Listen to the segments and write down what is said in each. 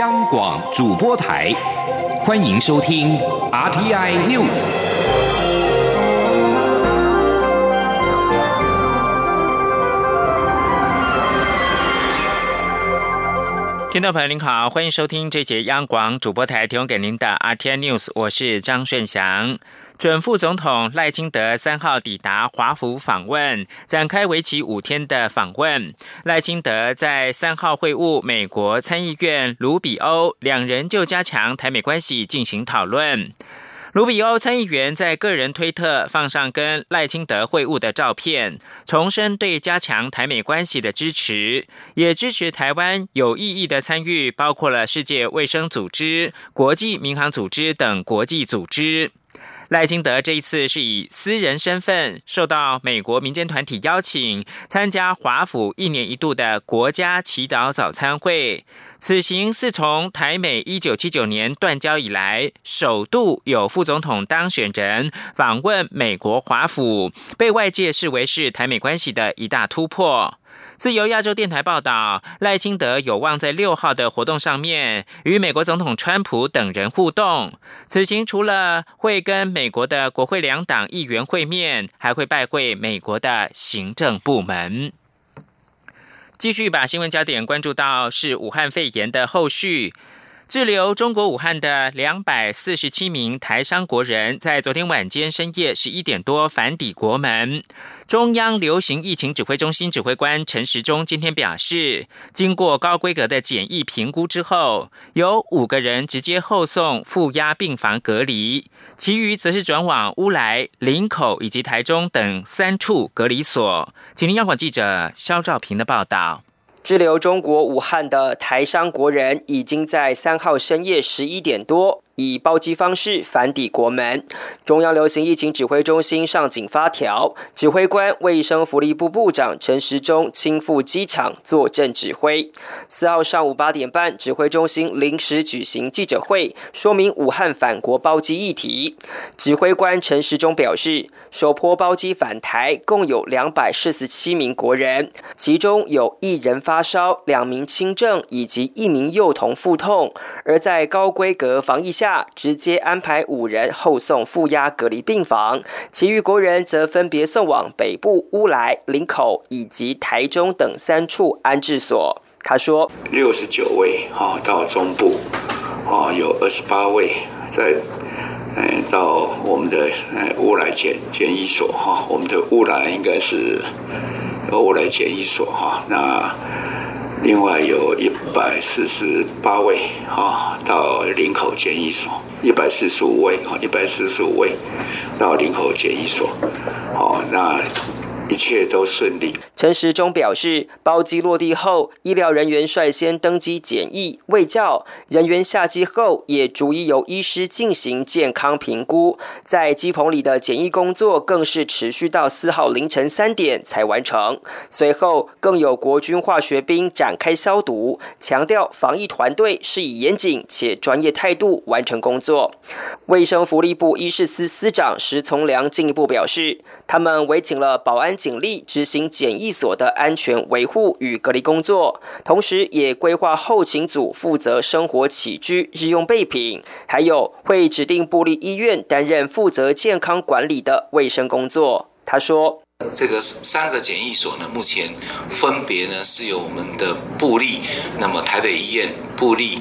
央广主播台，欢迎收听 RTI News。听众朋友您好，欢迎收听这节央广主播台提供给您的 RTI News， 我是张顺祥。准副总统赖清德3号抵达华府访问，展开为期5天的访问。赖清德在3号会晤美国参议院卢比欧，两人就加强台美关系进行讨论。卢比欧参议员在个人推特放上跟赖清德会晤的照片，重申对加强台美关系的支持，也支持台湾有意义的参与，包括了世界卫生组织、国际民航组织等国际组织。赖清德这一次是以私人身份受到美国民间团体邀请，参加华府1年1度的国家祈祷早餐会。此行是从台美1979年断交以来，首度有副总统当选人访问美国华府，被外界视为是台美关系的一大突破。自由亚洲电台报道，赖清德有望在6号的活动上面与美国总统川普等人互动。此行除了会跟美国的国会2党议员会面，还会拜会美国的行政部门。继续把新闻焦点关注到是武汉肺炎的后续。滞留中国武汉的247名台商国人在昨天晚间深夜11点多返抵国门。中央流行疫情指挥中心指挥官陈时中今天表示，经过高规格的检疫评估之后，有5个人直接后送负压病房隔离，其余则是转往乌来、林口以及台中等3处隔离所。请听央广记者肖兆平的报道。滞留中国武汉的台商国人已经在3号深夜11点多以包机方式返抵国门。中央流行疫情指挥中心上紧发条，指挥官卫生福利部部长陈时中亲赴机场坐镇指挥。4号上午8点半，指挥中心临时举行记者会，说明武汉返国包机议题。指挥官陈时中表示，首波包机返台共有247名国人，其中有1人发烧、2名轻症以及1名幼童腹痛，而在高规格防疫下，直接安排5人后送负压隔离病房，其余国人则分别送往北部乌来、林口以及台中等3处安置所。他说，69位到中部，有28位在到我们的乌来检疫所，我们的乌来应该是乌来检疫所，那另外有148位到林口检疫所，145位到林口检疫所，那一切都顺利。陈时中表示，包机落地后，医疗人员率先登机检疫卫教，人员下机后也逐一由医师进行健康评估，在机棚里的检疫工作更是持续到4号凌晨3点才完成。随后更有国军化学兵展开消毒，强调防疫团队是以严谨且专业态度完成工作。卫生福利部医事司司长石从良进一步表示，他们委请了保安警力执行检疫所的安全维护与隔离工作，同时也规划后勤组负责生活起居、日用备品，还有会指定部立医院担任负责健康管理的卫生工作。他说，这个3个检疫所呢，目前分别呢是由我们的部立，那么台北医院部立、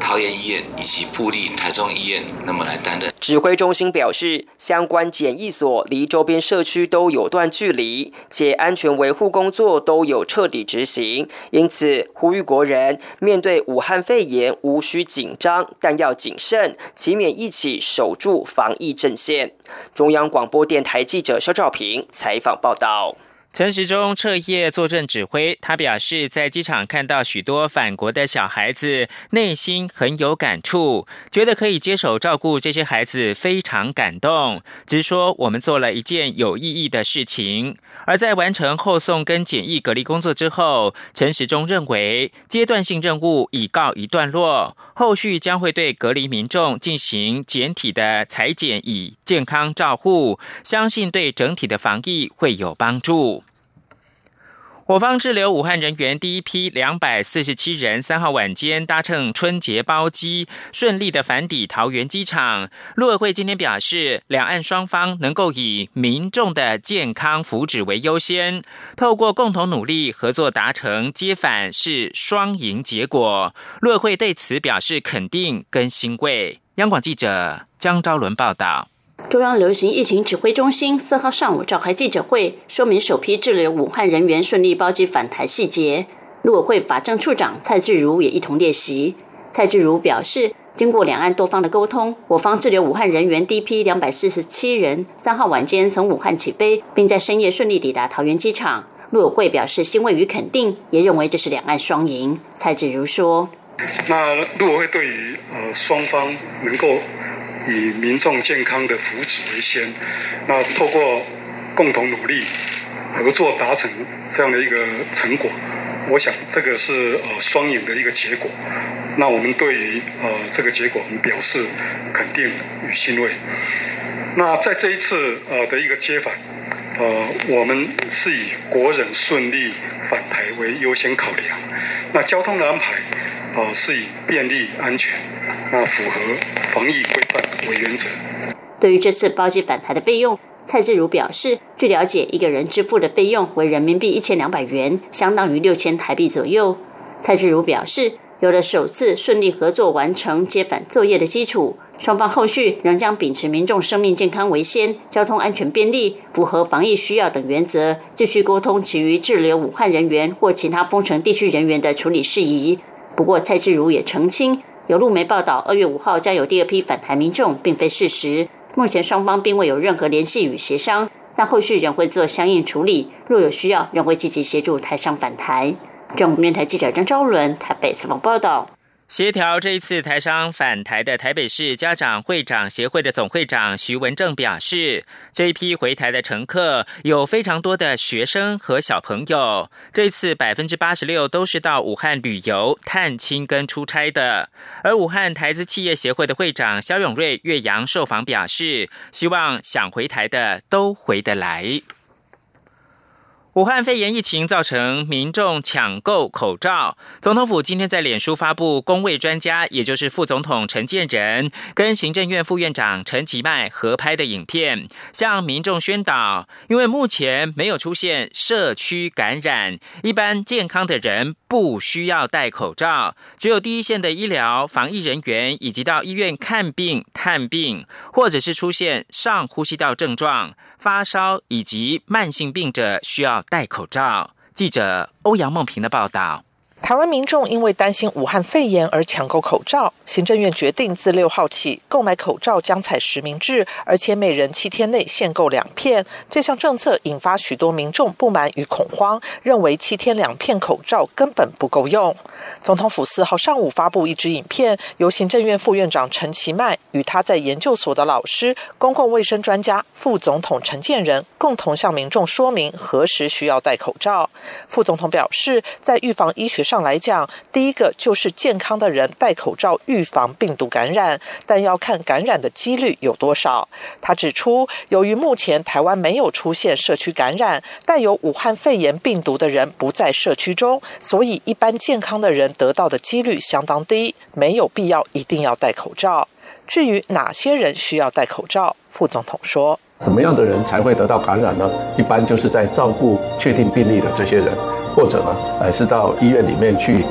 桃园医院以及部立台中医院，那么来担任。指挥中心表示，相关检疫所离周边社区都有段距离，且安全维护工作都有彻底执行，因此呼吁国人面对武汉肺炎无需紧张，但要谨慎，齐勉一起守住防疫阵线。中央广播电台记者肖兆平采访报道。陈时中彻夜坐镇指挥，他表示，在机场看到许多返国的小孩子，内心很有感触，觉得可以接手照顾这些孩子，非常感动，直说我们做了一件有意义的事情。而在完成后送跟检疫隔离工作之后，陈时中认为阶段性任务已告一段落，后续将会对隔离民众进行简体的裁剪以健康照护，相信对整体的防疫会有帮助。我方滞留武汉人员第一批247人3号晚间搭乘春节包机顺利的返抵桃园机场。陆委会今天表示，两岸双方能够以民众的健康福祉为优先，透过共同努力合作达成接返是双赢结果。陆委会对此表示肯定跟欣慰。央广记者江昭伦报道。中央流行疫情指挥中心4号上午召开记者会，说明首批滞留武汉人员顺利包机返台细节。陆委会法政处长蔡志儒也一同列席。蔡志儒表示，经过两岸多方的沟通，我方滞留武汉人员第一批247人3号晚间从武汉起飞，并在深夜顺利抵达桃园机场。陆委会表示欣慰与肯定，也认为这是两岸双赢。蔡志儒说，那陆委会对于双方能够以民众健康的福祉为先，那透过共同努力合作达成这样的一个成果，我想这个是双赢的一个结果。那我们对于这个结果，我们表示肯定与欣慰。那在这一次的一个接返，我们是以国人顺利返台为优先考量。那交通的安排是以便利安全，那符合防疫规范为原则。对于这次包机返台的费用，蔡志儒表示，据了解，一个人支付的费用为人民币1200元，相当于6000台币左右。蔡志儒表示，有了首次顺利合作完成接返作业的基础，双方后续仍将秉持民众生命健康为先、交通安全便利、符合防疫需要等原则，继续沟通其余滞留武汉人员或其他封城地区人员的处理事宜。不过，蔡志儒也澄清，有路媒报道2月5号将有第二批返台民众并非事实，目前双方并未有任何联系与协商，但后续仍会做相应处理，若有需要仍会积极协助台商返台。中央台记者张昭伦台北采访报道。协调这一次台商返台的台北市家长会长协会的总会长徐文正表示，这一批回台的乘客有非常多的学生和小朋友，这次 86% 都是到武汉旅游、探亲跟出差的。而武汉台资企业协会的会长肖永瑞岳阳受访表示，希望想回台的都回得来。武汉肺炎疫情造成民众抢购口罩，总统府今天在脸书发布公卫专家，也就是副总统陈建仁跟行政院副院长陈其迈合拍的影片，向民众宣导，因为目前没有出现社区感染，一般健康的人不需要戴口罩，只有第一线的医疗、防疫人员以及到医院看病、探病，或者是出现上呼吸道症状、发烧以及慢性病者需要戴口罩。记者欧阳梦平的报道。台湾民众因为担心武汉肺炎而抢购口罩，行政院决定自6号起，购买口罩将采实名制，而且每人7天内限购2片。这项政策引发许多民众不满与恐慌，认为7天2片口罩根本不够用。总统府4号上午发布一支影片，由行政院副院长陈其迈与他在研究所的老师、公共卫生专家、副总统陈建仁共同向民众说明何时需要戴口罩。副总统表示，在预防医学上来讲，第一个就是健康的人戴口罩预防病毒感染，但要看感染的几率有多少。他指出，由于目前台湾没有出现社区感染，带有武汉肺炎病毒的人不在社区中，所以一般健康的人得到的几率相当低，没有必要一定要戴口罩。至于哪些人需要戴口罩，副总统说，什么样的人才会得到感染呢？一般就是在照顾确定病例的这些人，或者呢，是到医院里面去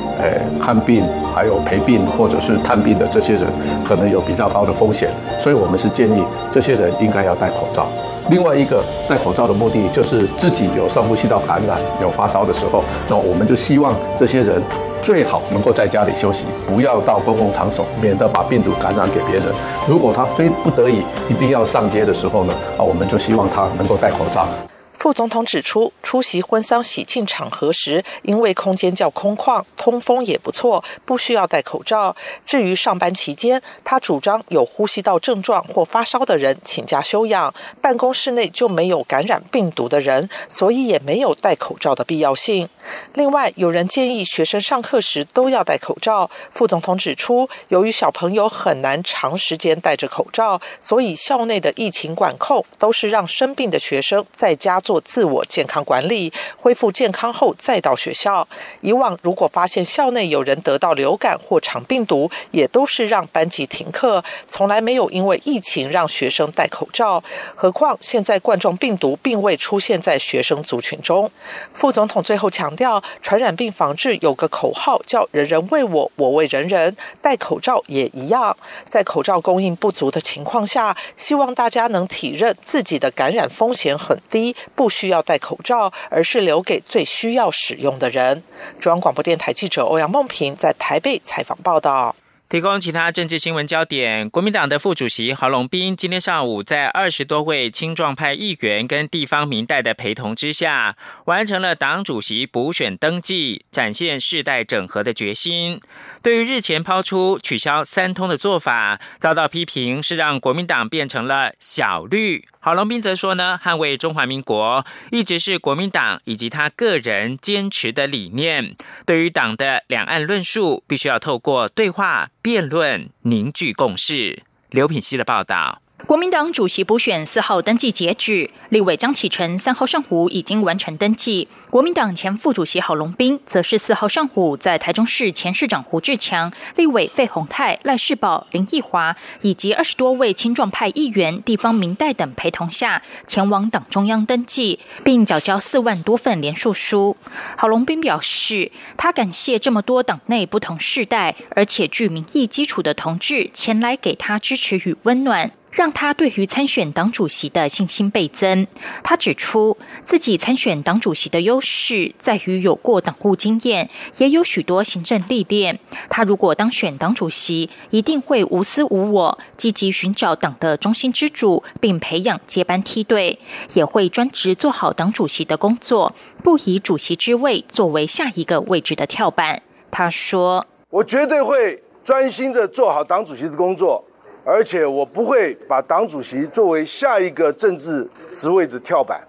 看病，还有陪病或者是探病的这些人，可能有比较高的风险，所以我们是建议这些人应该要戴口罩。另外一个戴口罩的目的，就是自己有上呼吸道感染、有发烧的时候，那我们就希望这些人最好能够在家里休息，不要到公共场所，免得把病毒感染给别人。如果他非不得已一定要上街的时候呢，我们就希望他能够戴口罩。副总统指出，出席婚丧喜庆场合时，因为空间较空旷，通风也不错，不需要戴口罩。至于上班期间，他主张有呼吸道症状或发烧的人请假休养，办公室内就没有感染病毒的人，所以也没有戴口罩的必要性。另外，有人建议学生上课时都要戴口罩。副总统指出，由于小朋友很难长时间戴着口罩，所以校内的疫情管控都是让生病的学生在家做做自我健康管理，恢复健康后再到学校。以往如果发现校内有人得到流感或肠病毒，也都是让班级停课，从来没有因为疫情让学生戴口罩。何况现在冠状病毒并未出现在学生族群中。副总统最后强调，传染病防治有个口号叫人人为我，我为人人，戴口罩也一样。在口罩供应不足的情况下，希望大家能体认自己的感染风险很低，不需要戴口罩，而是留给最需要使用的人。中央广播电台记者欧阳梦平在台北采访报道。提供其他政治新闻焦点，国民党的副主席郝龙斌今天上午在20多位青壮派议员跟地方民代的陪同之下，完成了党主席补选登记，展现世代整合的决心。对于日前抛出取消三通的做法，遭到批评是让国民党变成了小绿。郝龙斌则说呢，捍卫中华民国一直是国民党以及他个人坚持的理念，对于党的两岸论述必须要透过对话辩论凝聚共识。刘品希的报道。国民党主席补选4号登记截止，立委江启臣3号上午已经完成登记。国民党前副主席郝龙斌则是4号上午在台中市前市长胡志强、立委费鸿泰、赖世宝、林奕华以及20多位青壮派议员、地方民代等陪同下，前往党中央登记，并缴交4万多份联署书。郝龙斌表示，他感谢这么多党内不同世代而且具民意基础的同志前来给他支持与温暖，让他对于参选党主席的信心倍增。他指出，自己参选党主席的优势在于有过党务经验，也有许多行政历练。他如果当选党主席，一定会无私无我，积极寻找党的中心支柱，并培养接班梯队，也会专职做好党主席的工作，不以主席之位作为下一个位置的跳板。他说，我绝对会专心的做好党主席的工作，而且我不会把党主席作为下一个政治职位的跳板，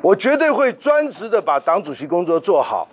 我绝对会专职的把党主席工作做好。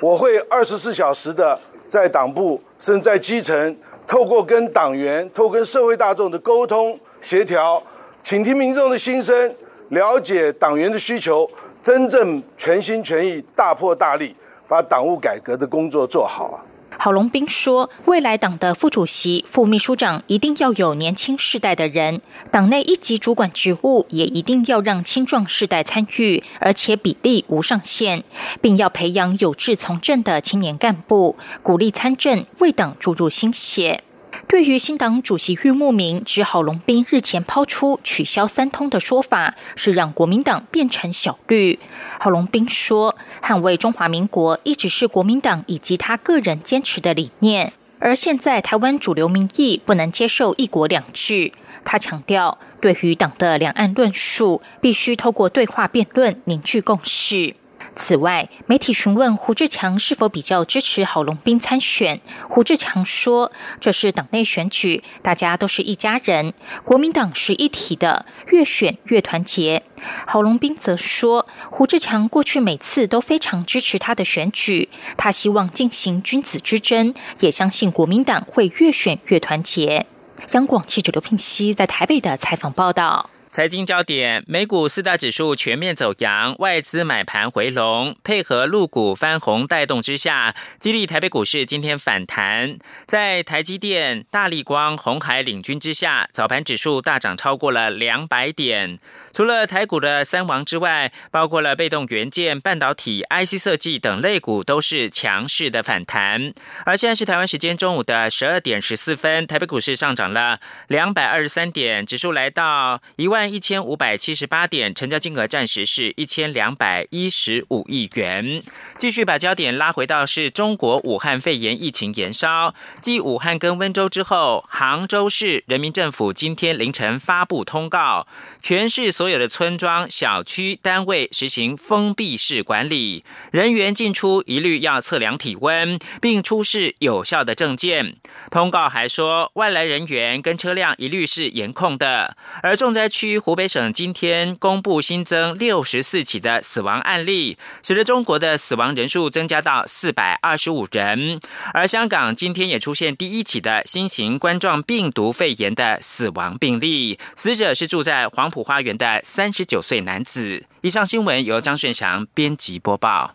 我会24小时的在党部，甚至在基层，透过跟党员、透过跟社会大众的沟通协调，倾听民众的心声，了解党员的需求，真正全心全意、大破大立，把党务改革的工作做好啊。郝龙斌说，未来党的副主席、副秘书长一定要有年轻世代的人，党内一级主管职务也一定要让青壮世代参与，而且比例无上限，并要培养有志从政的青年干部，鼓励参政，为党注入新血。对于新党主席郁慕明指郝龙斌日前抛出取消三通的说法是让国民党变成小绿，郝龙斌说，捍卫中华民国一直是国民党以及他个人坚持的理念，而现在台湾主流民意不能接受一国两制。他强调，对于党的两岸论述必须透过对话辩论凝聚共识。此外，媒体询问胡志强是否比较支持郝龙斌参选，胡志强说，这是党内选举，大家都是一家人，国民党是一体的，越选越团结。郝龙斌则说，胡志强过去每次都非常支持他的选举，他希望进行君子之争，也相信国民党会越选越团结。央广记者刘聘熙在台北的采访报道。财经焦点，美股4大指数全面走阳，外资买盘回笼，配合陆股翻红带动之下，激励台北股市今天反弹。在台积电、大立光、鸿海领军之下，早盘指数大涨超过了200点。除了台股的三王之外，包括了被动元件、半导体、IC 设计等类股都是强势的反弹。而现在是台湾时间中午的12点14分，台北股市上涨了223点，指数来到11578点，成交金额暂时是1215亿元。继续把焦点拉回到是中国武汉肺炎疫情延烧，继武汉跟温州之后，杭州市人民政府今天凌晨发布通告，全市所有的村庄、小区、单位实行封闭式管理，人员进出一律要测量体温，并出示有效的证件。通告还说，外来人员跟车辆一律是严控的，而重灾区区湖北省今天公布新增64起的死亡案例，使得中国的死亡人数增加到425人。而香港今天也出现第一起的新型冠状病毒肺炎的死亡病例，死者是住在黄埔花园的39岁男子。以上新闻由张顺祥编辑播报。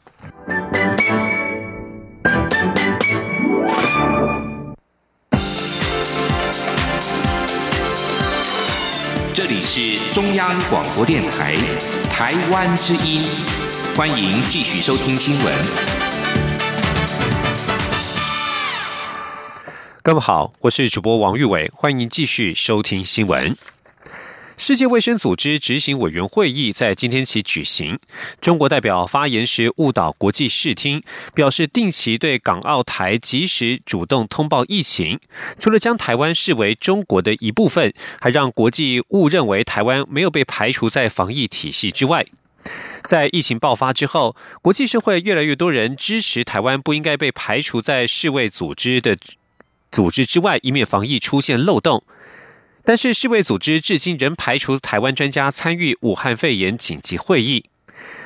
这里是中央广播电台台湾之音，欢迎继续收听新闻。各位好，我是主播王玉伟，欢迎继续收听新闻。世界卫生组织执行委员会议在今天起举行，中国代表发言时误导国际视听，表示定期对港澳台及时主动通报疫情，除了将台湾视为中国的一部分，还让国际误认为台湾没有被排除在防疫体系之外。在疫情爆发之后，国际社会越来越多人支持台湾不应该被排除在世卫组织之外，以免防疫出现漏洞。但是世卫组织至今仍排除台湾专家参与武汉肺炎紧急会议。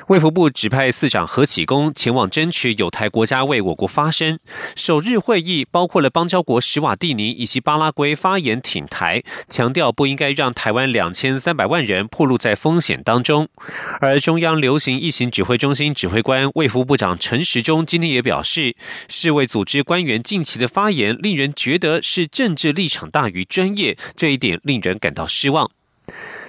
卫福部指派司长何启功前往争取友台国家为我国发声。首日会议包括了邦交国史瓦蒂尼以及巴拉圭发言挺台，强调不应该让台湾2300万人暴露在风险当中。而中央流行疫情指挥中心指挥官卫福部长陈时中今天也表示，世卫组织官员近期的发言令人觉得是政治立场大于专业，这一点令人感到失望。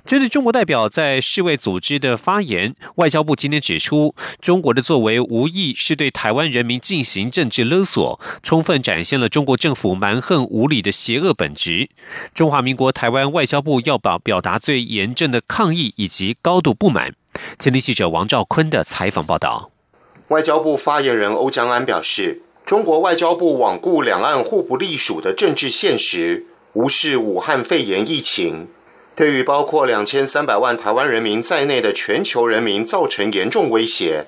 针对中国代表在世卫组织的发言，外交部今天指出，中国的作为无疑是对台湾人民进行政治勒索，充分展现了中国政府蛮横无理的邪恶本质。中华民国台湾外交部要表达最严正的抗议以及高度不满。前天记者王兆坤的采访报道。外交部发言人欧江安表示，中国外交部罔顾两岸互不隶属的政治现实，无视武汉肺炎疫情，对于包括2300万台湾人民在内的全球人民造成严重威胁，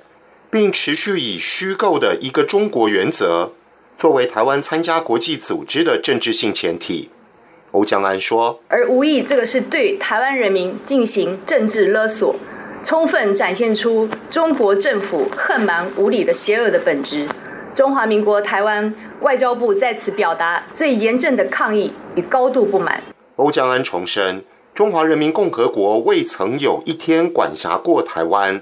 并持续以虚构的一个中国原则作为台湾参加国际组织的政治性前提。欧江安说，而无疑这个是对台湾人民进行政治勒索，充分展现出中国政府横蛮无理的邪恶的本质。中华民国台湾外交部在此表达最严正的抗议与高度不满。欧江安重申，中华人民共和国未曾有一天管辖过台湾，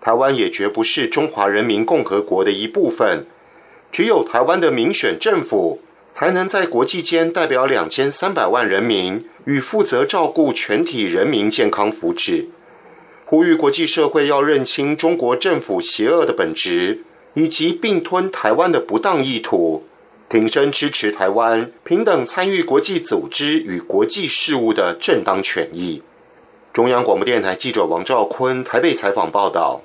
台湾也绝不是中华人民共和国的一部分。只有台湾的民选政府才能在国际间代表2300万人民与负责照顾全体人民健康福祉。呼吁国际社会要认清中国政府邪恶的本质，以及并吞台湾的不当意图，挺身支持台湾平等参与国际组织与国际事务的正当权益。中央广播电台记者王兆坤台北采访报道。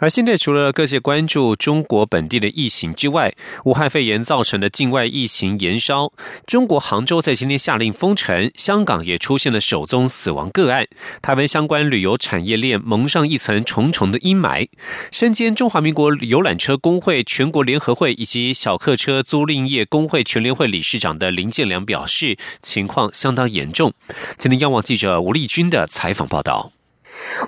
而现在除了各界关注中国本地的疫情之外，武汉肺炎造成的境外疫情延烧，中国杭州在今天下令封城，香港也出现了首宗死亡个案，台湾相关旅游产业链蒙上一层重重的阴霾。身兼中华民国游览车工会全国联合会以及小客车租赁业工会全联会理事长的林建良表示，情况相当严重。今天央广记者吴丽君的采访报道。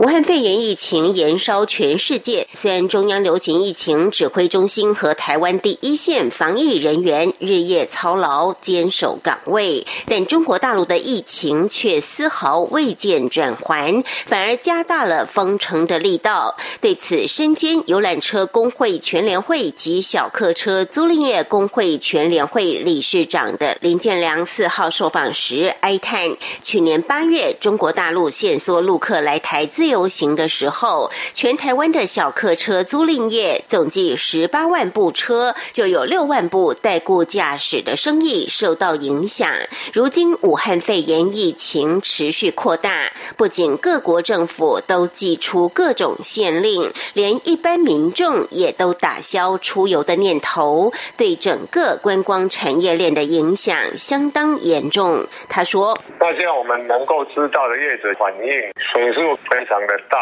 武汉肺炎疫情延烧全世界，虽然中央流行疫情指挥中心和台湾第一线防疫人员日夜操劳坚守岗位，但中国大陆的疫情却丝毫未见转圜，反而加大了封城的力道。对此，身兼游览车工会全联会及小客车租赁业工会全联会理事长的林建良4号受访时哀叹，去年8月中国大陆限缩陆客来台自由行的时候，全台湾的小客车租赁业总计18万部车，就有6万部代雇驾驶的生意受到影响。如今武汉肺炎疫情持续扩大，不仅各国政府都祭出各种限令，连一般民众也都打消出游的念头，对整个观光产业链的影响相当严重。他说，那现在我们能够知道的业者反应损失非常的大，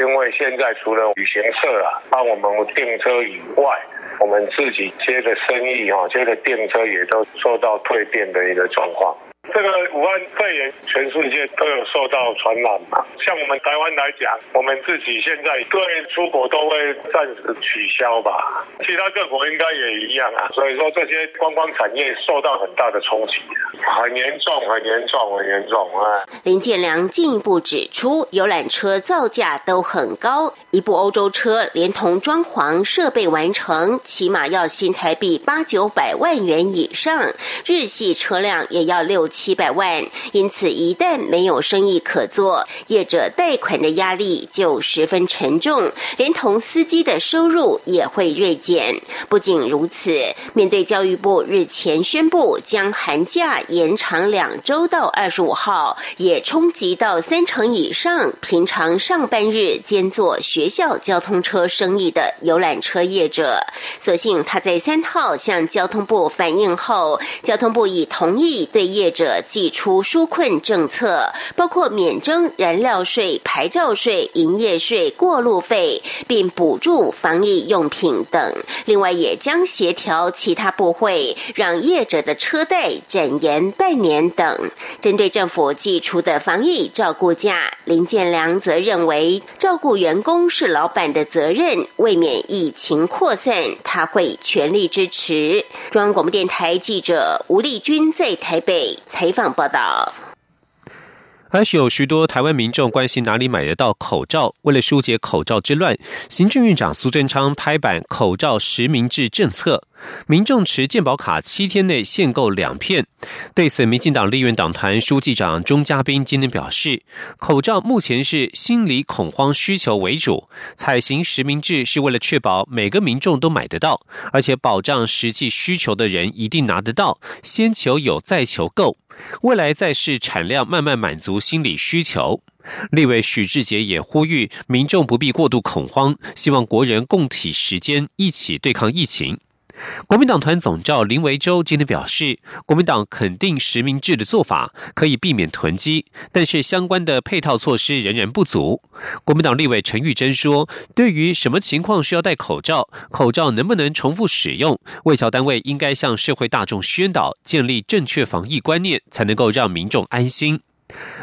因为现在除了旅行社帮我们订车以外，我们自己接的生意接的订车也都受到退订的一个状况。这个武汉肺炎全世界都有受到传染嘛，像我们台湾来讲，我们自己现在对出国都会暂时取消吧，其他各国应该也一样啊，所以说这些观光产业受到很大的冲击，很严重啊。林建良进一步指出，游览车造价都很高，一部欧洲车连同装潢设备完成，起码要新台币800-900万元以上，日系车辆也要600-700万，因此一旦没有生意可做，业者贷款的压力就十分沉重，连同司机的收入也会锐减。不仅如此，面对教育部日前宣布将寒假延长2周到25号，也冲击到30%以上平常上班日兼做学校交通车生意的游览车业者。所幸他在3号向交通部反映后，交通部已同意对业者祭出纾困政策，包括免征燃料税、牌照税、营业税、过路费，并补助防疫用品等。另外也将协调其他部会，让业者的车贷展延半年等。针对政府祭出的防疫照顾假，林建良则认为照顾员工是老板的责任，为免疫情扩散，他会全力支持。中央广播电台记者吴丽君在台北采访报道。还是有许多台湾民众关心哪里买得到口罩，为了疏解口罩之乱，行政院长苏贞昌拍板口罩实名制政策，民众持健保卡7天内限购2片。对此，民进党立院党团书记长钟嘉宾今天表示，口罩目前是心理恐慌需求为主，采行实名制是为了确保每个民众都买得到，而且保障实际需求的人一定拿得到，先求有再求购，未来再是产量慢慢满足心理需求。立委许志杰也呼吁民众不必过度恐慌，希望国人共体时间，一起对抗疫情。国民党团总召林维洲今天表示，国民党肯定实名制的做法，可以避免囤积，但是相关的配套措施仍然不足。国民党立委陈玉珍说，对于什么情况需要戴口罩，口罩能不能重复使用，卫教单位应该向社会大众宣导，建立正确防疫观念，才能够让民众安心。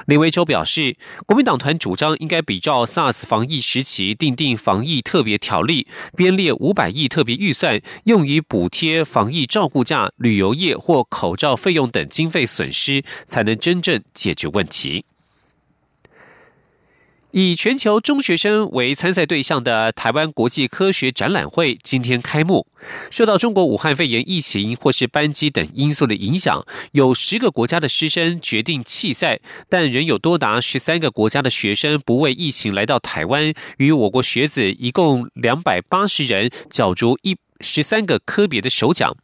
林维洲表示，国民党团主张应该比照 SARS 防疫时期订防疫特别条例，编列500亿特别预算，用于补贴防疫照顾假、旅游业或口罩费用等经费损失，才能真正解决问题。以全球中学生为参赛对象的台湾国际科学展览会今天开幕。受到中国武汉肺炎疫情或是班机等因素的影响，有10个国家的师生决定弃赛，但仍有多达13个国家的学生不畏疫情来到台湾，与我国学子一共280人角逐13个科别的首奖。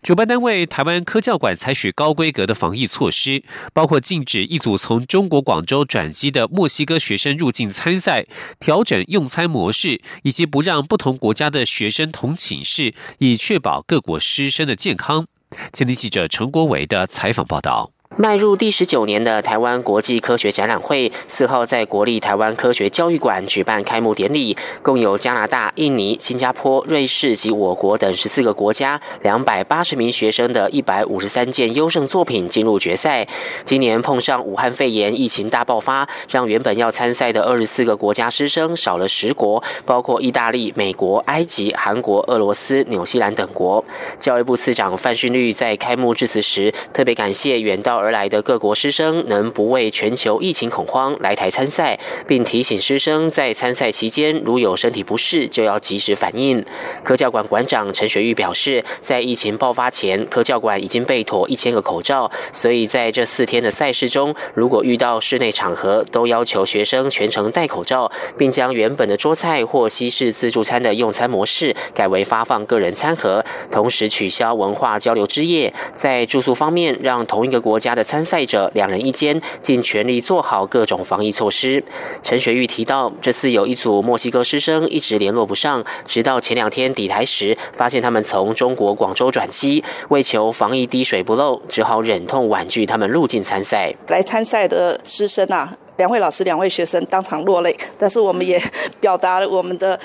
主办单位台湾科教馆采取高规格的防疫措施，包括禁止一组从中国广州转机的墨西哥学生入境参赛，调整用餐模式，以及不让不同国家的学生同寝室，以确保各国师生的健康。前天记者陈国伟的采访报道。迈入第19年的台湾国际科学展览会4号在国立台湾科学教育馆举办开幕典礼，共有加拿大、印尼、新加坡、瑞士及我国等14个国家280名学生的153件优胜作品进入决赛。今年碰上武汉肺炎疫情大爆发，让原本要参赛的24个国家师生少了10国，包括意大利、美国、埃及、韩国、俄罗斯、纽西兰等国。教育部次长范训律在开幕致辞时特别感谢远道而来的各国师生能不畏全球疫情恐慌来台参赛，并提醒师生在参赛期间如有身体不适就要及时反应。科教馆馆长陈学玉表示，在疫情爆发前，科教馆已经备妥1000个口罩，所以在这4天的赛事中，如果遇到室内场合，都要求学生全程戴口罩，并将原本的桌菜或西式自助餐的用餐模式改为发放个人餐盒，同时取消文化交流之夜。在住宿方面，让同一个国家的参赛者2人1间，尽全力做好各种防疫措施。陈学玉提到，这次有一组墨西哥师生一直联络不上，直到前2天抵台时，发现他们从中国广州转机，为求防疫滴水不漏，只好忍痛婉拒他们入境参赛。来参赛的师生啊，两位老师、两位学生当场落泪。但是我们也表达了我们的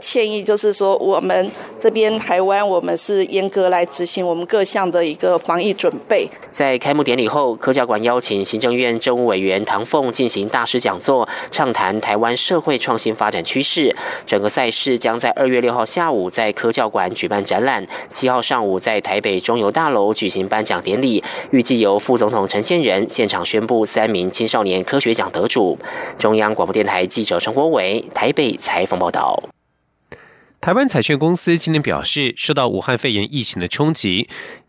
歉意，就是说我们这边台湾，我们是严格来执行我们各项的一个防疫准备。在开幕典礼后，科教馆邀请行政院政务委员唐凤进行大师讲座，畅谈台湾社会创新发展趋势。整个赛事将在2月6号下午在科教馆举办展览，7号上午在台北中油大楼举行颁奖典礼，预计由副总统陈建仁现场宣布3名青少年科学奖得主。中央广播电台记者陈国伟台北采访报道。台湾彩券公司今天表示，受到武汉肺炎疫情的冲击，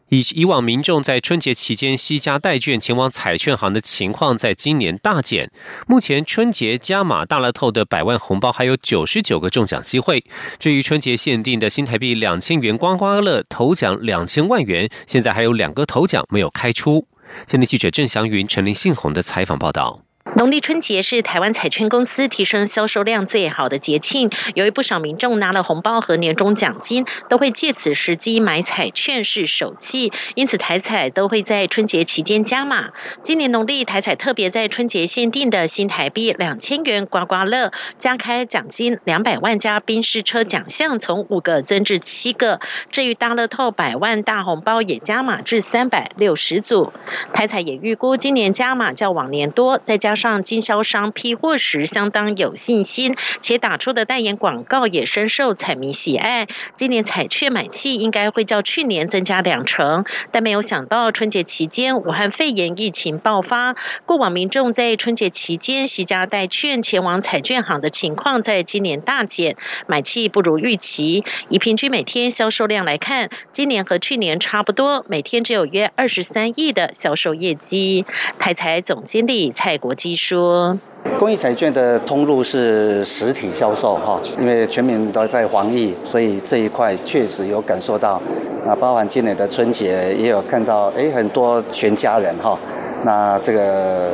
以往民众在春节期间惜家带券前往彩券行的情况在今年大减。目前春节加码大乐透的100万红包还有99个中奖机会，至于春节限定的新台币2000元刮刮乐头奖2000万元，现在还有2个头奖没有开出。今天记者郑祥云、陈林信宏的采访报道。农历春节是台湾彩券公司提升销售量最好的节庆，由于不少民众拿了红包和年终奖金，都会借此时机买彩券是首季，因此台彩都会在春节期间加码。今年农历台彩特别在春节限定的新台币2000元刮刮乐加开奖金200万加宾士车奖项，从5个增至7个。至于大乐透100万大红包也加码至360组。台彩也预估今年加码较往年多，再加上经销商批货时相当有信心，且打出的代言广告也深受彩迷喜爱，今年彩券买气应该会较去年增加2成。但没有想到春节期间武汉肺炎疫情爆发，过往民众在春节期间惜家带券前往彩券行的情况在今年大减，买气不如预期。以平均每天销售量来看，今年和去年差不多，每天只有约23亿的销售业绩。台彩总经理蔡国基说，公益彩券的通路是实体销售哈，因为全民都在防疫，所以这一块确实有感受到啊，包含今年的春节也有看到，很多全家人哈，那这个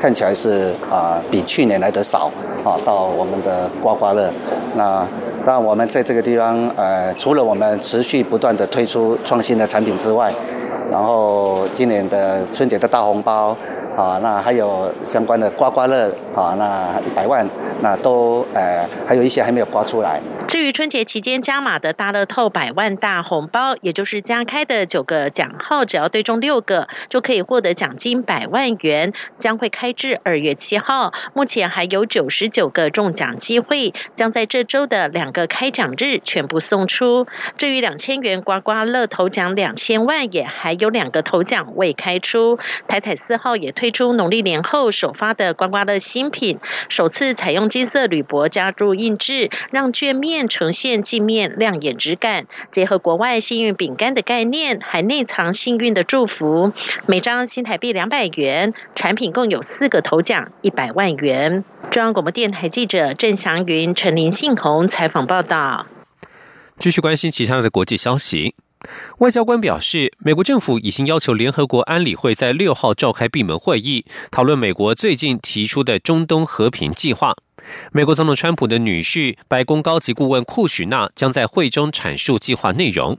看起来是比去年来得少啊，到我们的刮刮乐。那当然我们在这个地方除了我们持续不断的推出创新的产品之外，然后今年的春节的大红包。那还有相关的刮刮乐，那100万，那都还有一些还没有刮出来。至于春节期间加码的大乐透100万大红包，也就是加开的9个奖号，只要对中6个，就可以获得奖金100万元，将会开至2月7号。目前还有99个中奖机会，将在这周的2个开奖日全部送出。至于2000元刮刮乐头奖2000万，也还有2个头奖未开出。台彩4号也推出农历年后首发的刮刮乐新品，首次采用金色铝箔加入印制，让券面呈现镜面亮眼质感，结合国外幸运饼干的概念，还内藏幸运的祝福。每张新台币200元，产品共有4个头奖100万元。中央广播电台记者郑祥云、陈林信宏采访报道。继续关心其他的国际消息。外交官表示，美国政府已经要求联合国安理会在6号召开闭门会议，讨论美国最近提出的中东和平计划。美国总统川普的女婿、白宫高级顾问库许纳将在会中阐述计划内容。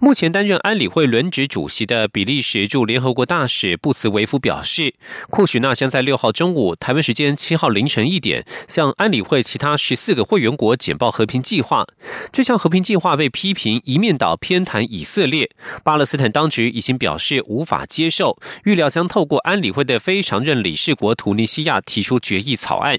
目前担任安理会轮值主席的比利时驻联合国大使布茨维夫表示，库许纳将在6号中午台湾时间7号凌晨1点向安理会其他14个会员国简报和平计划。这项和平计划被批评一面倒偏袒以色列，巴勒斯坦当局已经表示无法接受，预料将透过安理会的非常任理事国突尼西亚提出决议草案。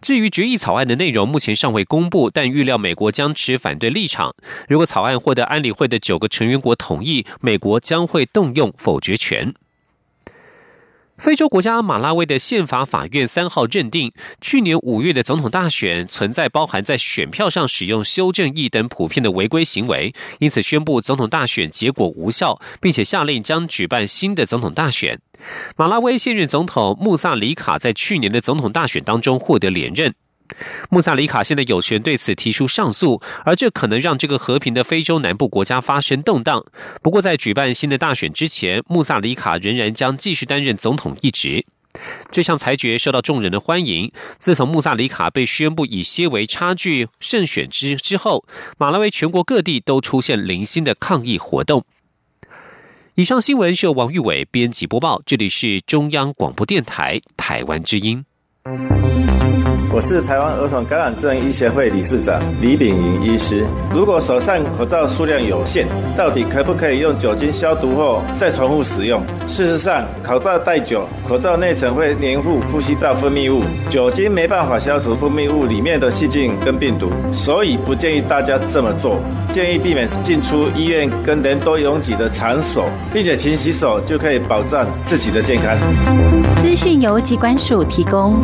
至于决议草案的内容，目前尚未公布，但预料美国将持反对立场。如果草案获得安理会的9个成员国同意，美国将会动用否决权。非洲国家马拉维的宪法法院3号认定，去年5月的总统大选存在包含在选票上使用修正液等普遍的违规行为，因此宣布总统大选结果无效，并且下令将举办新的总统大选。马拉维现任总统穆萨里卡在去年的总统大选当中获得连任，穆萨里卡现在有权对此提出上诉，而这可能让这个和平的非洲南部国家发生动荡。不过在举办新的大选之前，穆萨里卡仍然将继续担任总统一职。这项裁决受到众人的欢迎，自从穆萨里卡被宣布以些微差距胜选之后，马拉维全国各地都出现零星的抗议活动。以上新闻是由王玉伟编辑播报，这里是中央广播电台台湾之音。我是台湾儿童感染症医学会理事长李秉莹医师。如果手上口罩数量有限，到底可不可以用酒精消毒后再重复使用？事实上，口罩戴久，口罩内层会粘附呼吸道分泌物，酒精没办法消除分泌物里面的细菌跟病毒，所以不建议大家这么做。建议避免进出医院跟人多拥挤的场所，并且勤洗手，就可以保障自己的健康。资讯由疾管署提供。